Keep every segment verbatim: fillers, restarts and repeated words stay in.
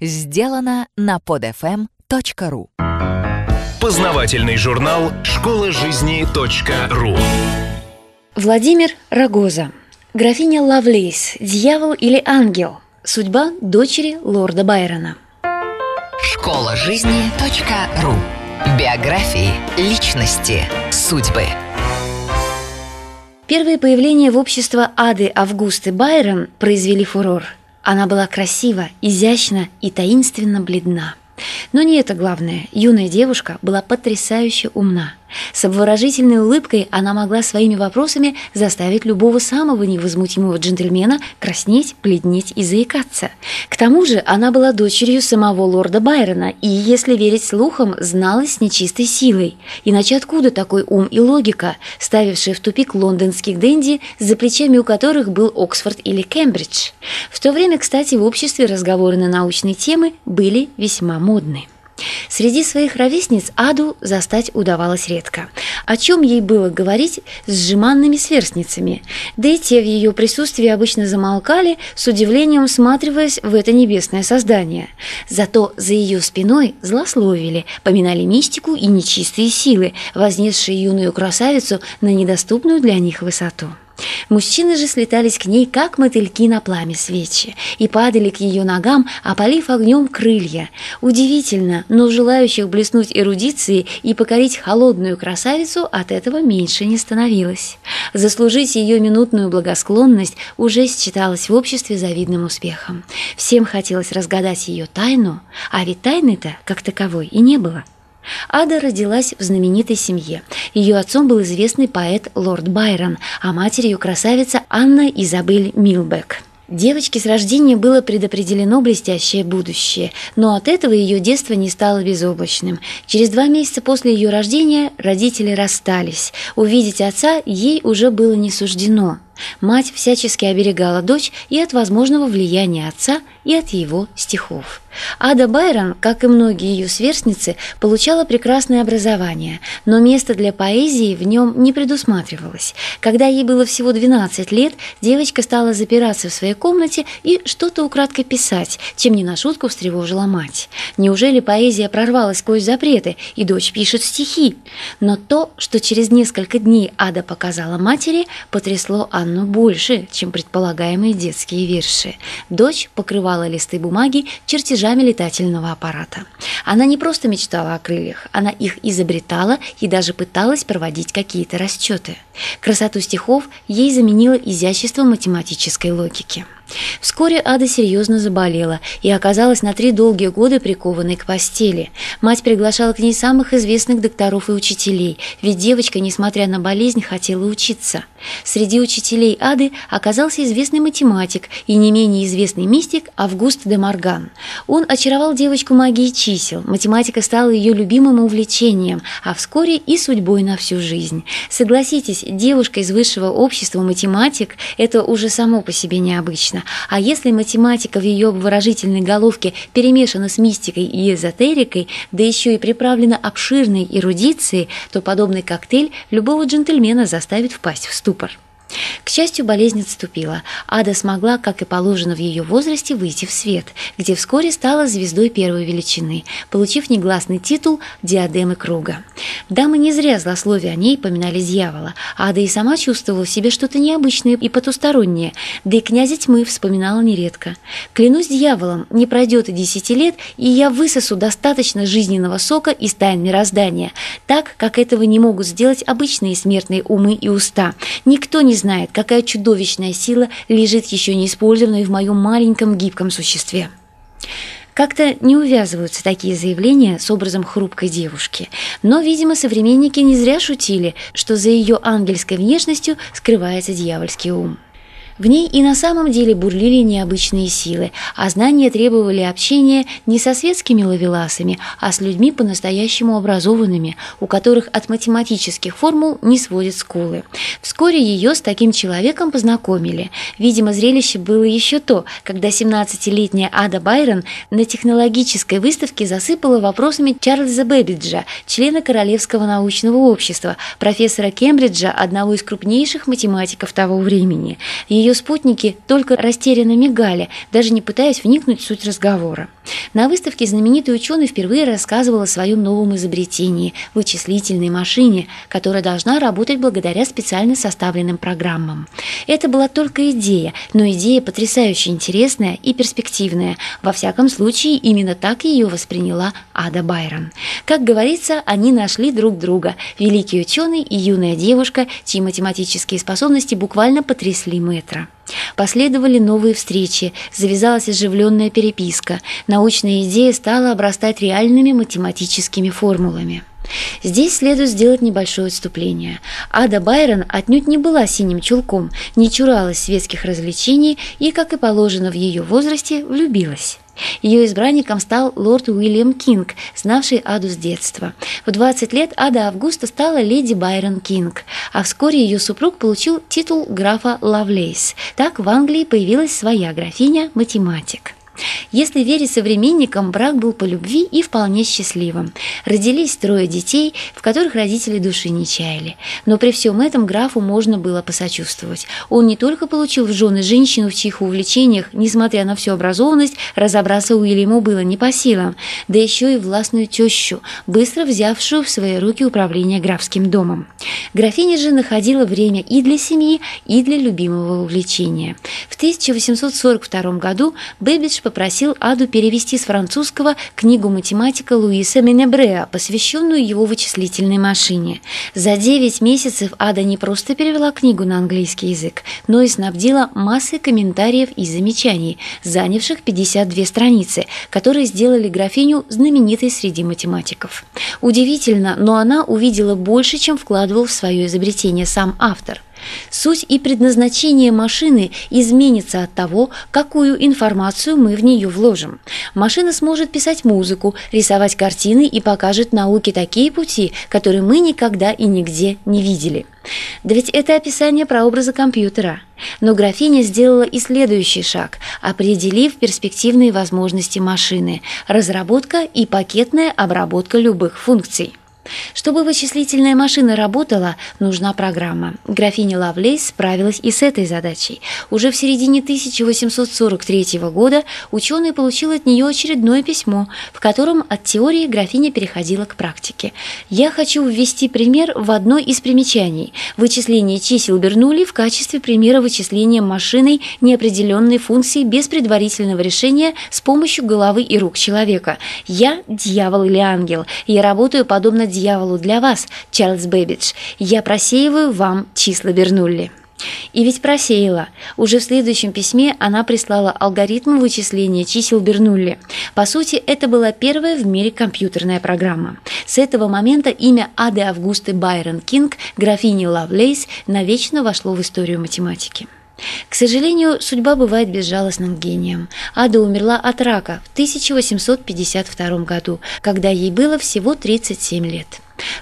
Сделано на под эф эм точка ру. Познавательный журнал «Школа жизни.ру». Владимир Рогоза. Графиня Лавлейс. Дьявол или ангел? Судьба дочери лорда Байрона. Школа жизни.ру. Биографии, личности, судьбы. Первые появления в общество Ады Августы Байрон произвели фурор. Она была красива, изящна и таинственно бледна. Но не это главное. Юная девушка была потрясающе умна. С обворожительной улыбкой она могла своими вопросами заставить любого самого невозмутимого джентльмена краснеть, бледнеть и заикаться. К тому же она была дочерью самого лорда Байрона и, если верить слухам, зналась с нечистой силой. Иначе откуда такой ум и логика, ставившие в тупик лондонских денди, за плечами у которых был Оксфорд или Кембридж? В то время, кстати, в обществе разговоры на научные темы были весьма модны. Среди своих ровесниц Аду застать удавалось редко. О чем ей было говорить с жеманными сверстницами? Да и те в ее присутствии обычно замолкали, с удивлением всматриваясь в это небесное создание. Зато за ее спиной злословили, поминали мистику и нечистые силы, вознесшие юную красавицу на недоступную для них высоту. Мужчины же слетались к ней, как мотыльки на пламя свечи, и падали к ее ногам, опалив огнем крылья. Удивительно, но желающих блеснуть эрудицией и покорить холодную красавицу от этого меньше не становилось. Заслужить ее минутную благосклонность уже считалось в обществе завидным успехом. Всем хотелось разгадать ее тайну, а ведь тайны-то как таковой и не было. Ада родилась в знаменитой семье. Ее отцом был известный поэт лорд Байрон, а матерью красавица Анна Изабель Милбек. Девочке с рождения было предопределено блестящее будущее, но от этого ее детство не стало безоблачным. Через два месяца после ее рождения родители расстались. Увидеть отца ей уже было не суждено. Мать всячески оберегала дочь и от возможного влияния отца, и от его стихов. Ада Байрон, как и многие ее сверстницы, получала прекрасное образование, но место для поэзии в нем не предусматривалось. Когда ей было всего двенадцать лет, девочка стала запираться в своей комнате и что-то украдкой писать, чем не на шутку встревожила мать. Неужели поэзия прорвалась сквозь запреты, и дочь пишет стихи? Но то, что через несколько дней Ада показала матери, потрясло Анну больше, чем предполагаемые детские верши. Дочь покрывала листы бумаги чертежами летательного аппарата. Она не просто мечтала о крыльях, она их изобретала и даже пыталась проводить какие-то расчеты. Красоту стихов ей заменило изящество математической логики. Вскоре Ада серьезно заболела и оказалась на три долгие года прикованной к постели. Мать приглашала к ней самых известных докторов и учителей, ведь девочка, несмотря на болезнь, хотела учиться. Среди учителей Ады оказался известный математик и не менее известный мистик Август де Морган. Он очаровал девочку магией чисел, математика стала ее любимым увлечением, а вскоре и судьбой на всю жизнь. Согласитесь, девушка из высшего общества математик – это уже само по себе необычно. А если математика в ее обворожительной головке перемешана с мистикой и эзотерикой, да еще и приправлена обширной эрудицией, то подобный коктейль любого джентльмена заставит впасть в ступор. К счастью, болезнь отступила. Ада смогла, как и положено в ее возрасте, выйти в свет, где вскоре стала звездой первой величины, получив негласный титул «Диадемы круга». Дамы не зря злословие о ней поминали дьявола. Ада и сама чувствовала в себе что-то необычное и потустороннее, да и князя тьмы вспоминала нередко. «Клянусь дьяволом, не пройдет и десяти лет, и я высосу достаточно жизненного сока из тайн мироздания, так, как этого не могут сделать обычные смертные умы и уста. Никто не знает, какая чудовищная сила лежит еще неиспользованной в моем маленьком гибком существе». Как-то не увязываются такие заявления с образом хрупкой девушки. Но, видимо, современники не зря шутили, что за ее ангельской внешностью скрывается дьявольский ум. В ней и на самом деле бурлили необычные силы, а знания требовали общения не со светскими ловеласами, а с людьми по-настоящему образованными, у которых от математических формул не сводят скулы. Вскоре ее с таким человеком познакомили. Видимо, зрелище было еще то, когда семнадцатилетняя Ада Байрон на технологической выставке засыпала вопросами Чарльза Бэббиджа, члена Королевского научного общества, профессора Кембриджа, одного из крупнейших математиков того времени. Ее Ее спутники только растерянно мигали, даже не пытаясь вникнуть в суть разговора. На выставке знаменитый ученый впервые рассказывал о своем новом изобретении – вычислительной машине, которая должна работать благодаря специально составленным программам. Это была только идея, но идея потрясающе интересная и перспективная. Во всяком случае, именно так ее восприняла Ада Байрон. Как говорится, они нашли друг друга – великий ученый и юная девушка, чьи математические способности буквально потрясли Мэтра. Последовали новые встречи, завязалась оживленная переписка. Научная идея стала обрастать реальными математическими формулами. Здесь следует сделать небольшое отступление. Ада Байрон отнюдь не была синим чулком, не чуралась светских развлечений и, как и положено в ее возрасте, влюбилась. Ее избранником стал лорд Уильям Кинг, знавший Аду с детства. В двадцать лет Ада Августа стала леди Байрон Кинг, а вскоре ее супруг получил титул графа Лавлейс. Так в Англии появилась своя графиня-математик. Если верить современникам, брак был по любви и вполне счастливым. Родились трое детей, в которых родители души не чаяли. Но при всем этом графу можно было посочувствовать. Он не только получил в жены женщину, в чьих увлечениях, несмотря на всю образованность, разобраться Уильяму было не по силам, да еще и властную тещу, быстро взявшую в свои руки управление графским домом. Графиня же находила время и для семьи, и для любимого увлечения. В тысяча восемьсот сорок втором году Бэббидж попросил Аду перевести с французского книгу математика Луиза Менебреа, посвященную его вычислительной машине. За девять месяцев Ада не просто перевела книгу на английский язык, но и снабдила массой комментариев и замечаний, занявших пятьдесят две страницы, которые сделали графиню знаменитой среди математиков. Удивительно, но она увидела больше, чем вкладывал в свое изобретение сам автор. Суть и предназначение машины изменится от того, какую информацию мы в нее вложим. Машина сможет писать музыку, рисовать картины и покажет науке такие пути, которые мы никогда и нигде не видели. Да ведь это описание прообраза компьютера. Но графиня сделала и следующий шаг, определив перспективные возможности машины – разработка и пакетная обработка любых функций. Чтобы вычислительная машина работала, нужна программа. Графиня Лавлейс справилась и с этой задачей. Уже в середине тысяча восемьсот сорок третьего года ученый получил от нее очередное письмо, в котором от теории графиня переходила к практике. «Я хочу ввести пример в одно из примечаний. Вычисление чисел Бернулли в качестве примера вычисления машиной неопределенной функции без предварительного решения с помощью головы и рук человека. Я дьявол или ангел. Я работаю подобно дьяволу для вас, Чарльз Бэббидж. Я просеиваю вам числа Бернулли». И ведь просеяла. Уже в следующем письме она прислала алгоритм вычисления чисел Бернулли. По сути, это была первая в мире компьютерная программа. С этого момента имя Ады Августы Байрон Кинг, графини Лавлейс, навечно вошло в историю математики. К сожалению, судьба бывает безжалостным гением. Ада умерла от рака в тысяча восемьсот пятьдесят втором году, когда ей было всего тридцать семь лет.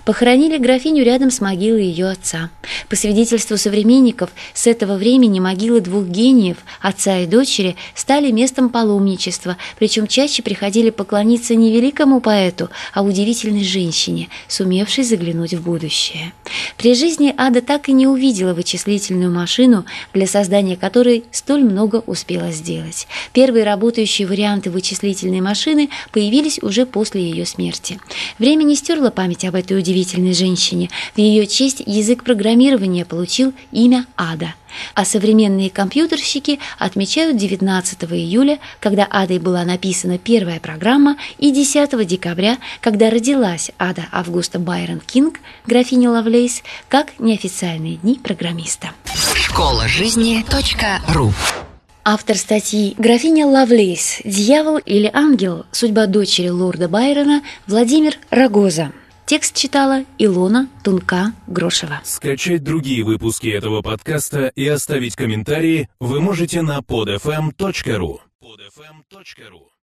Похоронили графиню рядом с могилой ее отца. По свидетельству современников, с этого времени могилы двух гениев, отца и дочери, стали местом паломничества, причем чаще приходили поклониться не великому поэту, а удивительной женщине, сумевшей заглянуть в будущее. При жизни Ада так и не увидела вычислительную машину, для создания которой столь много успела сделать. Первые работающие варианты вычислительной машины появились уже после ее смерти. Время не стерло память об этой удивительной женщине. В ее честь язык программирования получил имя Ада. А современные компьютерщики отмечают девятнадцатого июля, когда Адой была написана первая программа, и десятого декабря, когда родилась Ада Августа Байрон Кинг, графиня Лавлейс, как неофициальные дни программиста. Школа жизни .ру. Автор статьи «Графиня Лавлейс. Дьявол или ангел? Судьба дочери лорда Байрона» Владимир Рогоза. Текст читала Илона Тунка Грошева. Скачать другие выпуски этого подкаста и оставить комментарии вы можете на под эф эм точка ру.